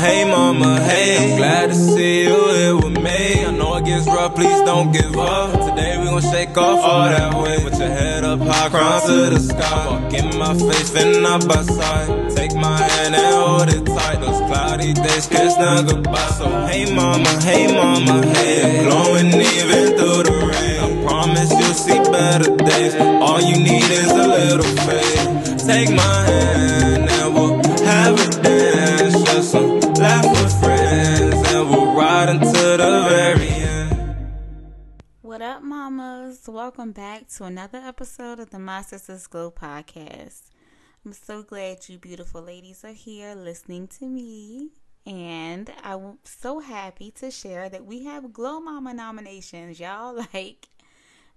hey mama, hey, I'm glad to see you here with me. I know it gets rough, please don't give up. Today we gon' shake off all that weight. With your head up high, crown to the sky. Walk in my face, and up by side. Take my hand and hold it tight. Those cloudy days, kiss now goodbye. So hey mama, hey mama, hey, glowing even through the rain. I promise you'll see better days. All you need is a little faith. Take my hand and we'll have a dance. Share some laugh with friends and we'll ride until the very end. What up, mamas? Welcome back to another episode of the My Sisters Glow Podcast. I'm so glad you beautiful ladies are here listening to me. And I'm so happy to share that we have Glow Mama nominations, y'all. Like,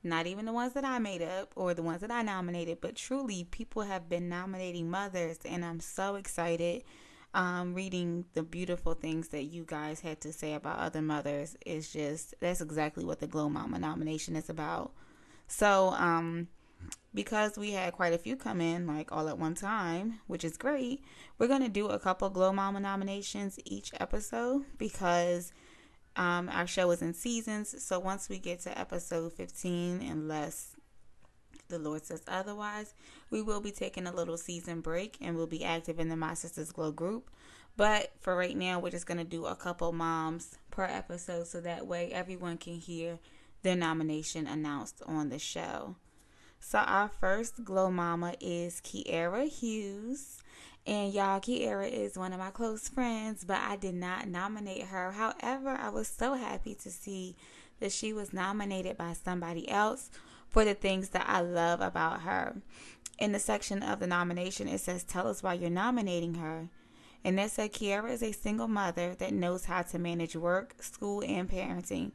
not even the ones that I made up or the ones that I nominated, but truly people have been nominating mothers, and I'm so excited. Reading the beautiful things that you guys had to say about other mothers is just, that's exactly what the Glow Mama nomination is about. So, because we had quite a few come in like all at one time, which is great, we're going to do a couple Glow Mama nominations each episode because our show is in seasons. So once we get to episode 15, unless the Lord says otherwise, we will be taking a little season break and we'll be active in the My Sisters Glow group. But for right now, we're just going to do a couple moms per episode so that way everyone can hear their nomination announced on the show. So our first Glow Mama is Kiara Hughes. And y'all, Kiara is one of my close friends, but I did not nominate her. However, I was so happy to see that she was nominated by somebody else for the things that I love about her. In the section of the nomination, it says, tell us why you're nominating her. And that said, Kiara is a single mother that knows how to manage work, school, and parenting.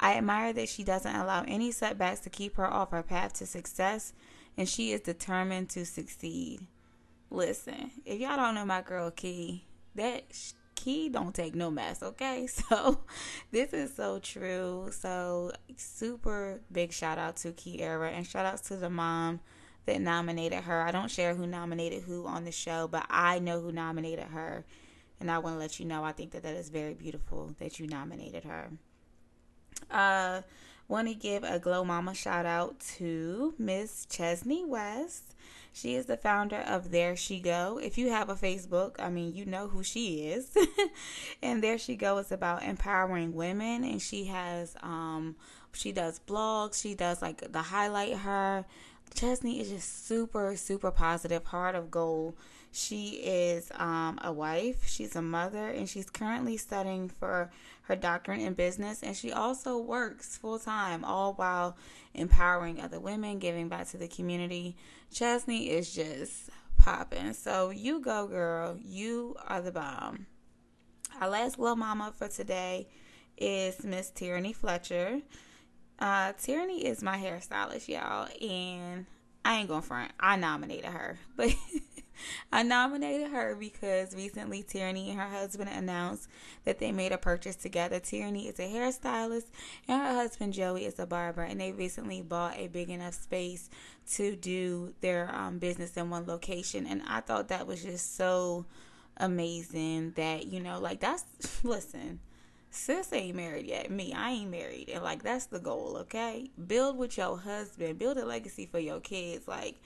I admire that she doesn't allow any setbacks to keep her off her path to success, and she is determined to succeed. Listen, if y'all don't know my girl Key, that Key don't take no mess, okay? So this is so true. So super big shout out to Kiara, and shout outs to the mom that nominated her. I don't share who nominated who on the show, but I know who nominated her, and I want to let you know I think that that is very beautiful that you nominated her. Want to give a Glow Mama shout out to Miss Chesney West. She is the founder of There She Go. If you have a Facebook, I mean, you know who she is. And There She Go is about empowering women. And she has, she does blogs. She does like the highlight her. Chesney is just super, super positive, heart of gold. She is a wife, she's a mother, and she's currently studying for her doctorate in business. And she also works full-time, all while empowering other women, giving back to the community. Chesney is just popping. So you go, girl. You are the bomb. Our last Glow Mama for today is Miss Tyranny Fletcher. Tierney is my hairstylist, y'all, and I ain't gonna front. I nominated her, but I nominated her because recently Tierney and her husband announced that they made a purchase together. Tierney is a hairstylist and her husband Joey is a barber, and they recently bought a big enough space to do their business in one location. And I thought that was just so amazing that, you know, like that's, listen, sis ain't married yet. Me, I ain't married. And like, that's the goal, okay? Build with your husband. Build a legacy for your kids. Like,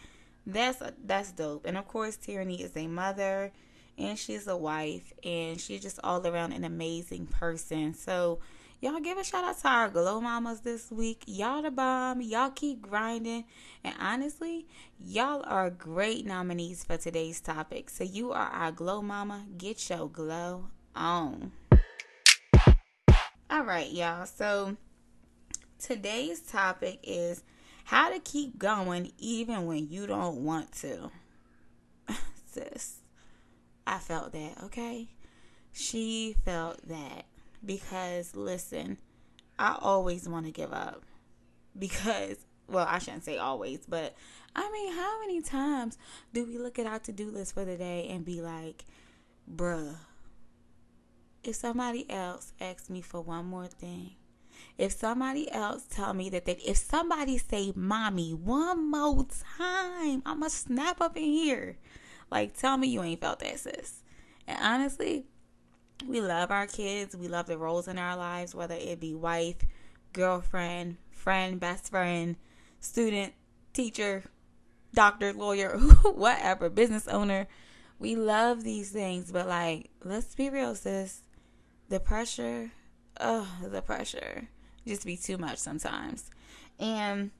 that's dope. And of course, Tierney is a mother and she's a wife and she's just all around an amazing person. So y'all give a shout out to our Glow Mamas this week. Y'all the bomb. Y'all keep grinding. And honestly, y'all are great nominees for today's topic. So you are our Glow Mama. Get your glow on. All right, y'all. So today's topic is how to keep going even when you don't want to. Sis, I felt that, okay? She felt that because, listen, I always want to give up because, well, I shouldn't say always, but I mean, how many times do we look at our to-do list for the day and be like, bruh, if somebody else asks me for one more thing, if somebody else tell me that, if somebody say mommy one more time, I'ma snap up in here. Like, tell me you ain't felt that, sis. And honestly, we love our kids. We love the roles in our lives, whether it be wife, girlfriend, friend, best friend, student, teacher, doctor, lawyer, whatever, business owner. We love these things, but like, let's be real, sis. The pressure, just be too much sometimes. And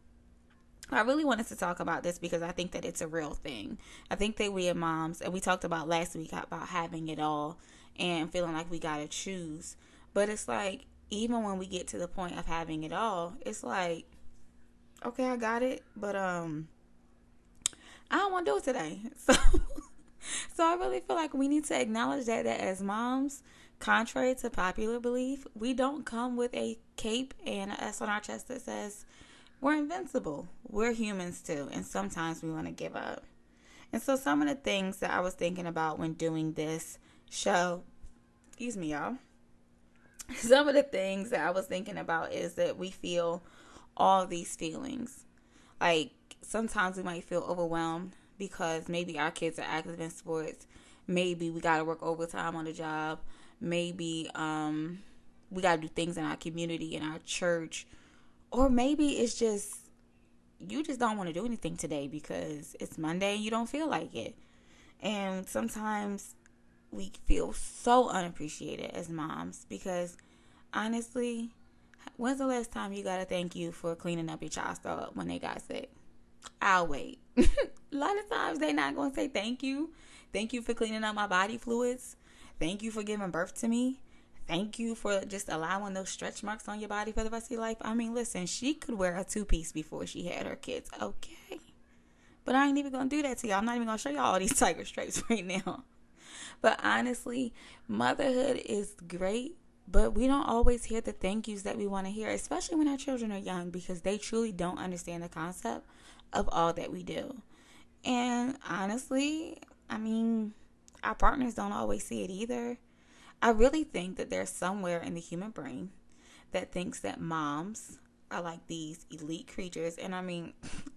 I really wanted to talk about this because I think that it's a real thing. I think that we are moms, and we talked about last week about having it all and feeling like we gotta choose. But it's like, even when we get to the point of having it all, it's like, okay, I got it, but I don't want to do it today. So I really feel like we need to acknowledge that as moms, contrary to popular belief, we don't come with a cape and an S on our chest that says we're invincible. We're humans too, and sometimes we want to give up. And so some of the things that I was thinking about when doing this show, excuse me, y'all. Some of the things that I was thinking about is that we feel all these feelings. Like, sometimes we might feel overwhelmed because maybe our kids are active in sports. Maybe we got to work overtime on the job. Maybe we got to do things in our community, in our church. Or maybe it's just, you just don't want to do anything today because it's Monday and you don't feel like it. And sometimes we feel so unappreciated as moms because, honestly, when's the last time you got to thank you for cleaning up your child's throw up when they got sick? I'll wait. A lot of times they're not going to say thank you. Thank you for cleaning up my body fluids. Thank you for giving birth to me. Thank you for just allowing those stretch marks on your body for the rest of your life. I mean, listen, she could wear a two-piece before she had her kids, okay? But I ain't even going to do that to y'all. I'm not even going to show y'all all these tiger stripes right now. But honestly, motherhood is great, but we don't always hear the thank yous that we want to hear, especially when our children are young, because they truly don't understand the concept of all that we do. And honestly, I mean, our partners don't always see it either. I really think that there's somewhere in the human brain that thinks that moms are like these elite creatures, and I mean,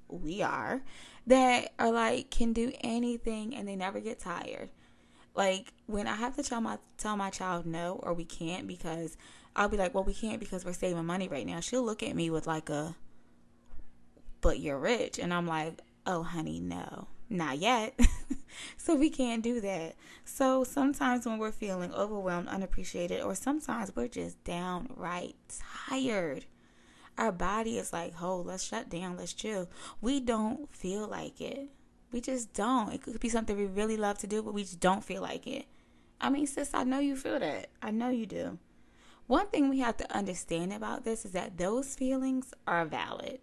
we are, that are like, can do anything and they never get tired. Like, when I have to tell my child no, or we can't, because I'll be like, well, we can't because we're saving money right now. She'll look at me with like a, but you're rich. And I'm like, oh, honey, no, not yet. So we can't do that. So sometimes when we're feeling overwhelmed, unappreciated, or sometimes we're just downright tired, our body is like, oh, let's shut down, let's chill. We don't feel like it. We just don't. It could be something we really love to do, but we just don't feel like it. I mean, sis, I know you feel that. I know you do. One thing we have to understand about this is that those feelings are valid.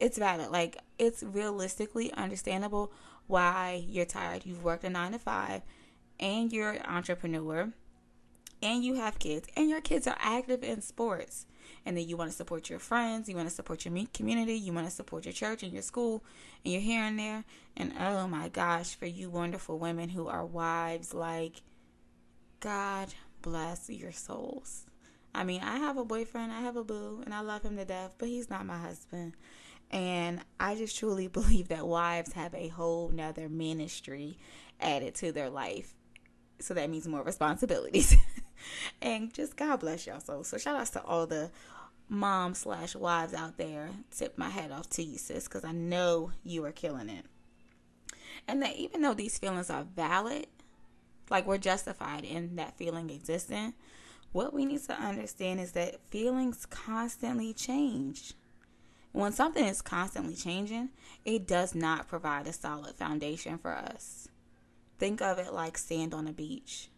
It's valid. Like, it's realistically understandable why you're tired. You've worked a 9-to-5 and you're an entrepreneur and you have kids and your kids are active in sports. And then you want to support your friends. You want to support your community. You want to support your church and your school and you're here and there. And oh my gosh, for you wonderful women who are wives, like, God bless your souls. I mean, I have a boyfriend, I have a boo, and I love him to death, but he's not my husband. And I just truly believe that wives have a whole nother ministry added to their life. So that means more responsibilities. And just God bless y'all. So shout outs to all the moms / wives out there. Tip my hat off to you, sis, because I know you are killing it. And that even though these feelings are valid, like, we're justified in that feeling existing, what we need to understand is that feelings constantly change. When something is constantly changing, it does not provide a solid foundation for us. Think of it like sand on a beach.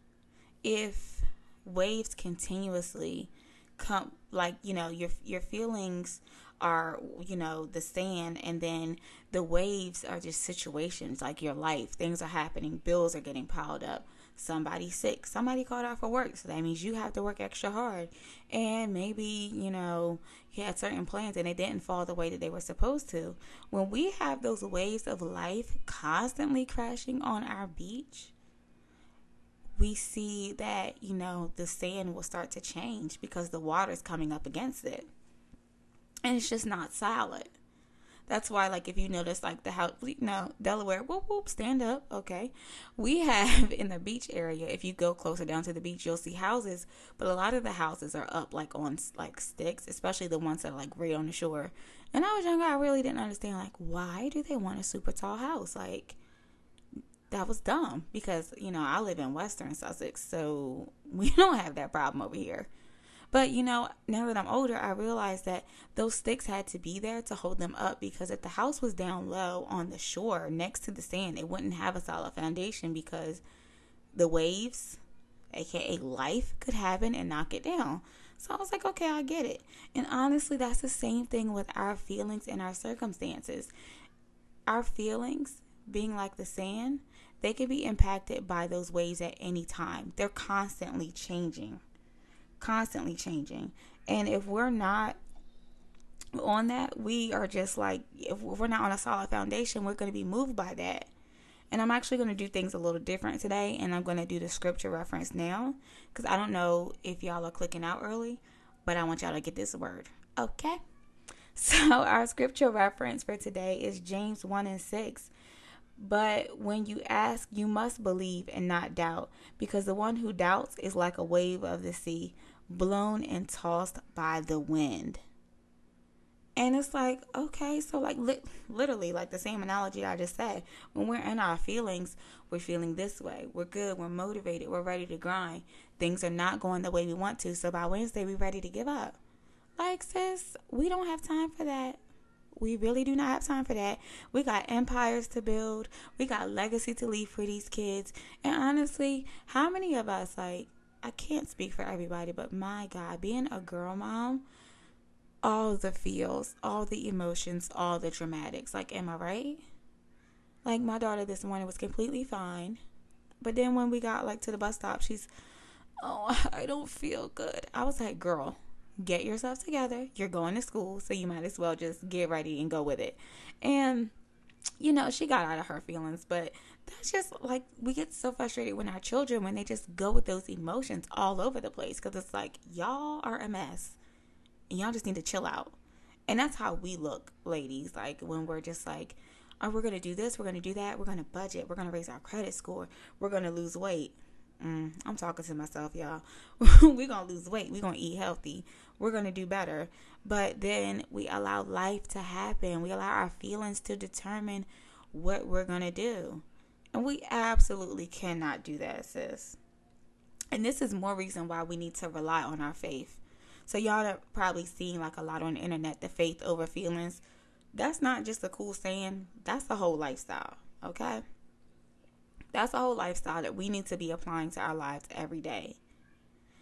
If waves continuously come, like, you know, your feelings are, you know, the sand, and then the waves are just situations like your life. Things are happening. Bills are getting piled up. Somebody's sick. Somebody called out for work. So that means you have to work extra hard. And maybe, you know, you had certain plans and they didn't fall the way that they were supposed to. When we have those waves of life constantly crashing on our beach, we see that, you know, the sand will start to change because the water's coming up against it. And it's just not solid. That's why, like, if you notice, like, the house, you know, Delaware, whoop, whoop, stand up, okay. We have in the beach area, if you go closer down to the beach, you'll see houses, but a lot of the houses are up, like, on, like, sticks, especially the ones that are, like, right on the shore. And I was younger, I really didn't understand, like, why do they want a super tall house? Like, that was dumb, because, you know, I live in Western Sussex, so we don't have that problem over here. But, you know, now that I'm older, I realized that those sticks had to be there to hold them up, because if the house was down low on the shore next to the sand, it wouldn't have a solid foundation, because the waves, aka life, could happen and knock it down. So I was like, okay, I get it. And honestly, that's the same thing with our feelings and our circumstances. Our feelings, being like the sand, they could be impacted by those waves at any time. They're constantly changing. And if we're not on that, we are just like, if we're not on a solid foundation, we're going to be moved by that. And I'm actually going to do things a little different today, and I'm going to do the scripture reference now, because I don't know if y'all are clicking out early, but I want y'all to get this word, okay? So our scripture reference for today is James 1:6. But when you ask, you must believe and not doubt, because the one who doubts is like a wave of the sea, blown and tossed by the wind. And it's like, okay, so like literally like the same analogy I just said. When we're in our feelings, we're feeling this way. We're good. We're motivated. We're ready to grind. Things are not going the way we want to. So by Wednesday, we're ready to give up. Like, sis, we don't have time for that. We really do not have time for that. We got empires to build. We got legacy to leave for these kids. And honestly, how many of us, like, I can't speak for everybody, but my God, being a girl mom, all the feels, all the emotions, all the dramatics. Like, am I right? Like, my daughter this morning was completely fine. But then when we got, like, to the bus stop, she's, oh, I don't feel good. I was like, girl, get yourself together. You're going to school, so you might as well just get ready and go with it. And, you know, she got out of her feelings, but that's just like, we get so frustrated when our children, when they just go with those emotions all over the place, because it's like, y'all are a mess and y'all just need to chill out. And that's how we look, ladies, like when we're just like, oh, we're going to do this, we're going to do that, we're going to budget, we're going to raise our credit score, we're going to lose weight. I'm talking to myself, y'all. We're going to lose weight. We're going to eat healthy. We're going to do better. But then we allow life to happen. We allow our feelings to determine what we're going to do. And we absolutely cannot do that, sis. And this is more reason why we need to rely on our faith. So y'all are probably seeing like a lot on the internet, the faith over feelings. That's not just a cool saying. That's the whole lifestyle, okay? That's a whole lifestyle that we need to be applying to our lives every day.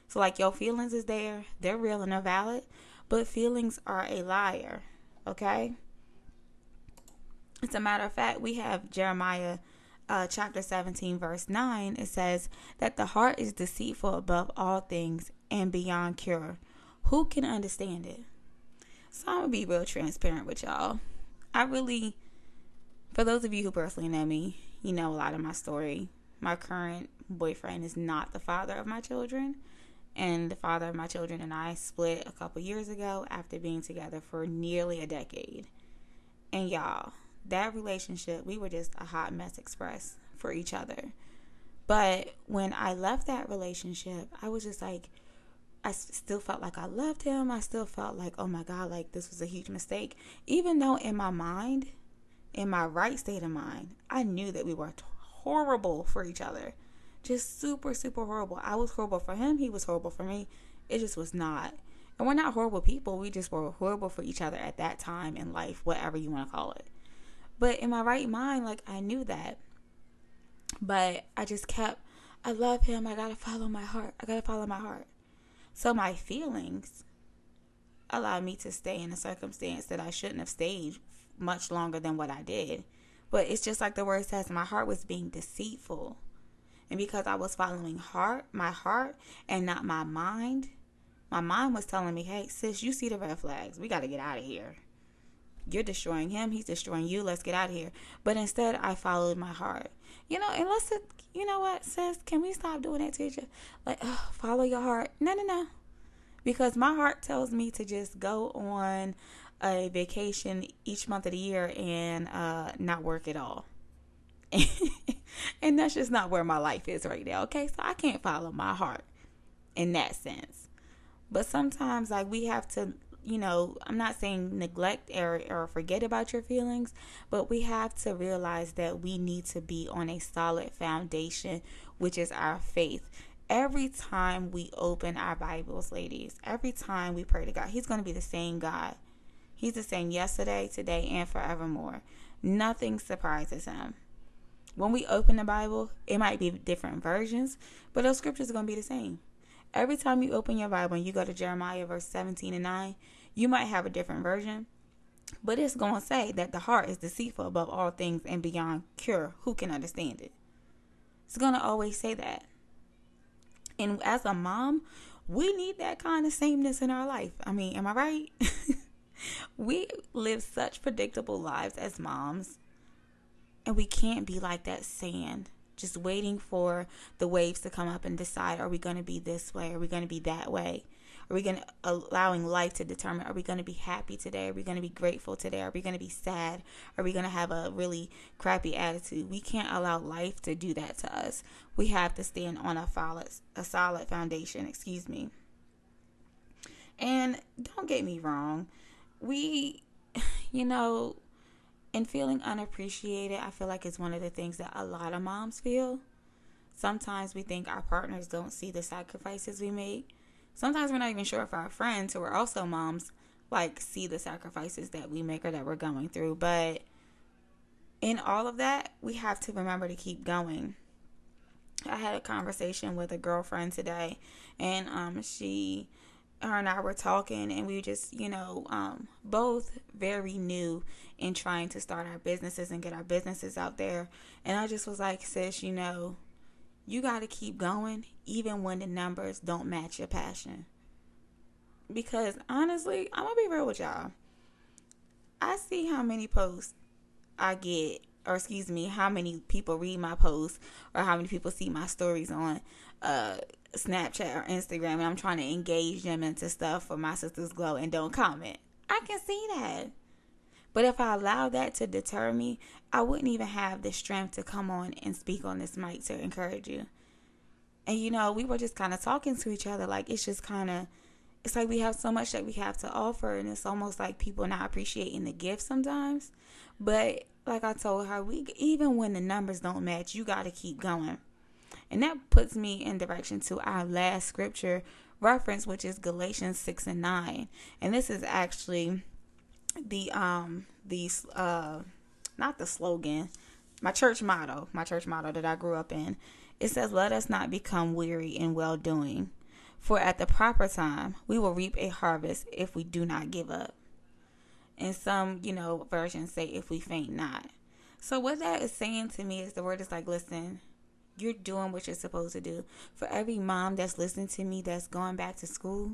So like your feelings is there. They're real and they're valid. But feelings are a liar. Okay. As a matter of fact, we have Jeremiah chapter 17 verse 9. It says that the heart is deceitful above all things and beyond cure. Who can understand it? So I'm going to be real transparent with y'all. I really, for those of you who personally know me, you know a lot of my story. My current boyfriend is not the father of my children. And the father of my children and I split a couple years ago after being together for nearly a decade. And y'all, that relationship, we were just a hot mess express for each other. But when I left that relationship, I was just like, I still felt like I loved him. I still felt like, oh my God, like this was a huge mistake. Even though in my mind, in my right state of mind, I knew that we were horrible for each other. Just super, super horrible. I was horrible for him. He was horrible for me. It just was not. And we're not horrible people. We just were horrible for each other at that time in life, whatever you want to call it. But in my right mind, like, I knew that. But I just kept, I love him. I got to follow my heart. So my feelings allowed me to stay in a circumstance that I shouldn't have stayed much longer than what I did. But it's just like the word says, my heart was being deceitful. And because I was following my heart and not my mind, my mind was telling me, hey, sis, you see the red flags. We got to get out of here. You're destroying him. He's destroying you. Let's get out of here. But instead, I followed my heart. You know, unless it, you know what, sis, can we stop doing that to each other? Like, oh, follow your heart. No. Because my heart tells me to just go on a vacation each month of the year and not work at all. And that's just not where my life is right now, okay? So I can't follow my heart in that sense. But sometimes, like, we have to, you know, I'm not saying neglect or forget about your feelings, but we have to realize that we need to be on a solid foundation, which is our faith. Every time we open our Bibles, ladies, every time we pray to God, He's going to be the same God. He's the same yesterday, today, and forevermore. Nothing surprises Him. When we open the Bible, it might be different versions, but those scriptures are going to be the same. Every time you open your Bible and you go to Jeremiah verse 17 and 9, you might have a different version, but it's going to say that the heart is deceitful above all things and beyond cure. Who can understand it? It's going to always say that. And as a mom, we need that kind of sameness in our life. I mean, am I right? We live such predictable lives as moms. And we can't be like that sand, just waiting for the waves to come up and decide, are we going to be this way? Are we going to be that way? Are we going to allowing life to determine, are we going to be happy today? Are we going to be grateful today? Are we going to be sad? Are we going to have a really crappy attitude? We can't allow life to do that to us. We have to stand on a solid foundation, excuse me. And don't get me wrong. And feeling unappreciated, I feel like it's one of the things that a lot of moms feel. Sometimes we think our partners don't see the sacrifices we make. Sometimes we're not even sure if our friends who are also moms, like, see the sacrifices that we make or that we're going through. But in all of that, we have to remember to keep going. I had a conversation with a girlfriend today, and her and I were talking, and we just, both very new in trying to start our businesses and get our businesses out there. And I just was like, sis, you got to keep going even when the numbers don't match your passion. Because honestly, I'm going to be real with y'all. I see how many posts I get, or excuse me, how many people read my posts or how many people see my stories on Snapchat or Instagram, and I'm trying to engage them into stuff for My Sisters Glow and don't comment. I can see that. But if I allowed that to deter me, I wouldn't even have the strength to come on and speak on this mic to encourage you. And we were just kind of talking to each other, like, it's like we have so much that we have to offer, and it's almost like people not appreciating the gift sometimes. But like I told her, even when the numbers don't match, you got to keep going. And that puts me in direction to our last scripture reference, which is Galatians 6 and 9. And this is actually not the slogan, my church motto that I grew up in. It says, "Let us not become weary in well-doing, for at the proper time we will reap a harvest if we do not give up." And some, versions say, "if we faint not." So what that is saying to me is the word is like, listen, you're doing what you're supposed to do. For every mom that's listening to me that's going back to school,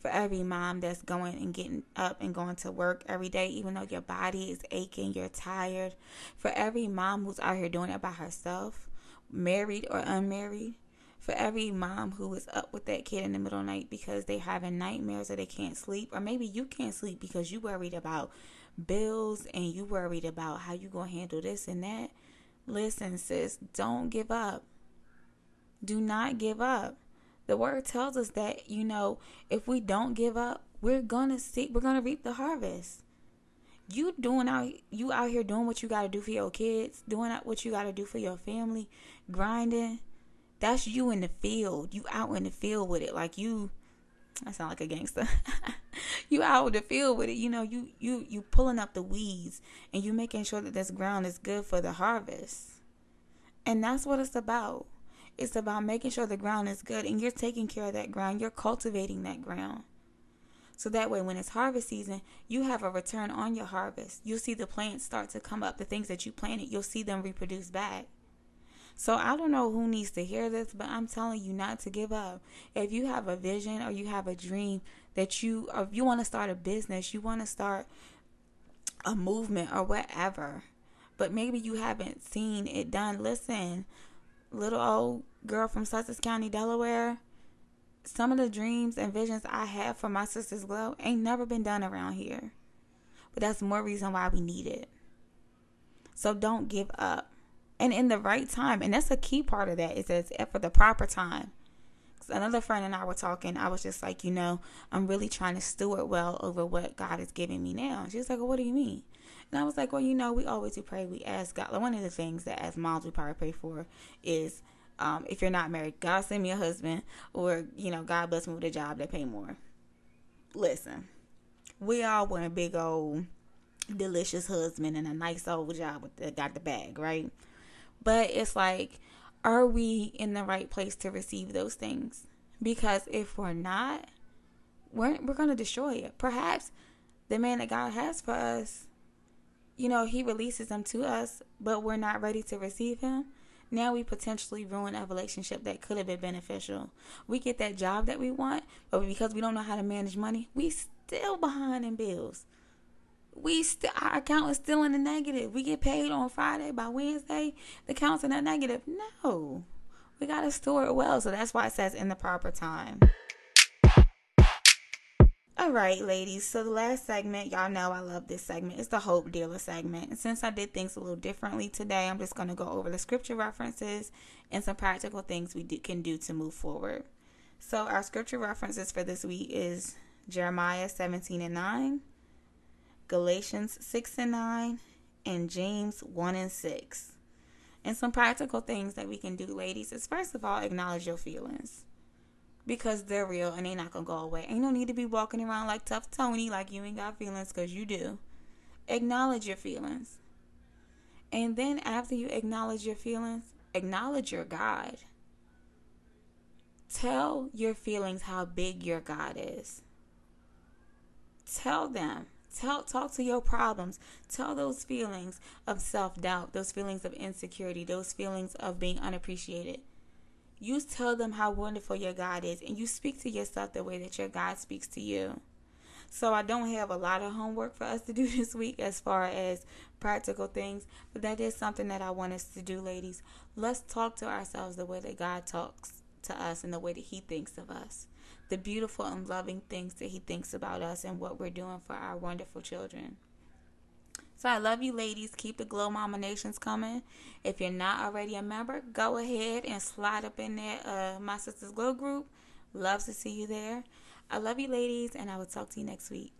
for every mom that's going and getting up and going to work every day, even though your body is aching, you're tired, for every mom who's out here doing it by herself, married or unmarried, for every mom who is up with that kid in the middle of the night because they're having nightmares or they can't sleep, or maybe you can't sleep because you worried about bills and you worried about how you going to handle this and that. Listen, sis, don't give up. Do not give up. The word tells us that, if we don't give up, we're going to reap the harvest. You out here doing what you got to do for your kids, doing what you got to do for your family, grinding. That's you in the field. You out in the field with it. Like I sound like a gangster. You out in the field with it. You pulling up the weeds and you making sure that this ground is good for the harvest. And that's what it's about. It's about making sure the ground is good and you're taking care of that ground. You're cultivating that ground. So that way, when it's harvest season, you have a return on your harvest. You'll see the plants start to come up. The things that you planted, you'll see them reproduce back. So I don't know who needs to hear this, but I'm telling you not to give up. If you have a vision or you have a dream that or if you want to start a business, you want to start a movement or whatever, but maybe you haven't seen it done. Listen, little old girl from Sussex County, Delaware, some of the dreams and visions I have for My Sisters Glow ain't never been done around here. But that's more reason why we need it. So don't give up. And in the right time. And that's a key part of that, is that it's for the proper time. Another friend and I were talking. I was just like, you know, I'm really trying to steward well over what God is giving me now. She was like, well, what do you mean? And I was like, well, you know, we always do pray. We ask God. Like, one of the things that as moms we probably pray for is if you're not married, God send me a husband, or, you know, God bless me with a job that pay more. Listen, we all want a big old delicious husband and a nice old job that got the bag, right? But it's like, are we in the right place to receive those things? Because if we're not, we're going to destroy it. Perhaps the man that God has for us, you know, he releases them to us, but we're not ready to receive him. Now we potentially ruin a relationship that could have been beneficial. We get that job that we want, but because we don't know how to manage money, we still behind in bills. Our account is still in the negative. We get paid on Friday. By Wednesday, the account's in that negative. No. We got to store it well. So that's why it says in the proper time. All right, ladies. So the last segment, y'all know I love this segment. It's the Hope Dealer segment. And since I did things a little differently today, I'm just going to go over the scripture references and some practical things we can do to move forward. So our scripture references for this week is Jeremiah 17:9. Galatians 6:9, and James 1:6. And some practical things that we can do, ladies, is first of all, acknowledge your feelings. Because they're real and they're not going to go away. Ain't no need to be walking around like Tough Tony, like you ain't got feelings, because you do. Acknowledge your feelings. And then after you acknowledge your feelings, acknowledge your God. Tell your feelings how big your God is. Tell them. Talk to your problems. Tell those feelings of self-doubt, those feelings of insecurity, those feelings of being unappreciated. You tell them how wonderful your God is, and you speak to yourself the way that your God speaks to you. So I don't have a lot of homework for us to do this week as far as practical things, but that is something that I want us to do, ladies. Let's talk to ourselves the way that God talks to us and the way that he thinks of us. The beautiful and loving things that he thinks about us and what we're doing for our wonderful children. So I love you, ladies. Keep the Glow Mama Nations coming. If you're not already a member, go ahead and slide up in that My Sisters Glow group. Loves to see you there. I love you, ladies, and I will talk to you next week.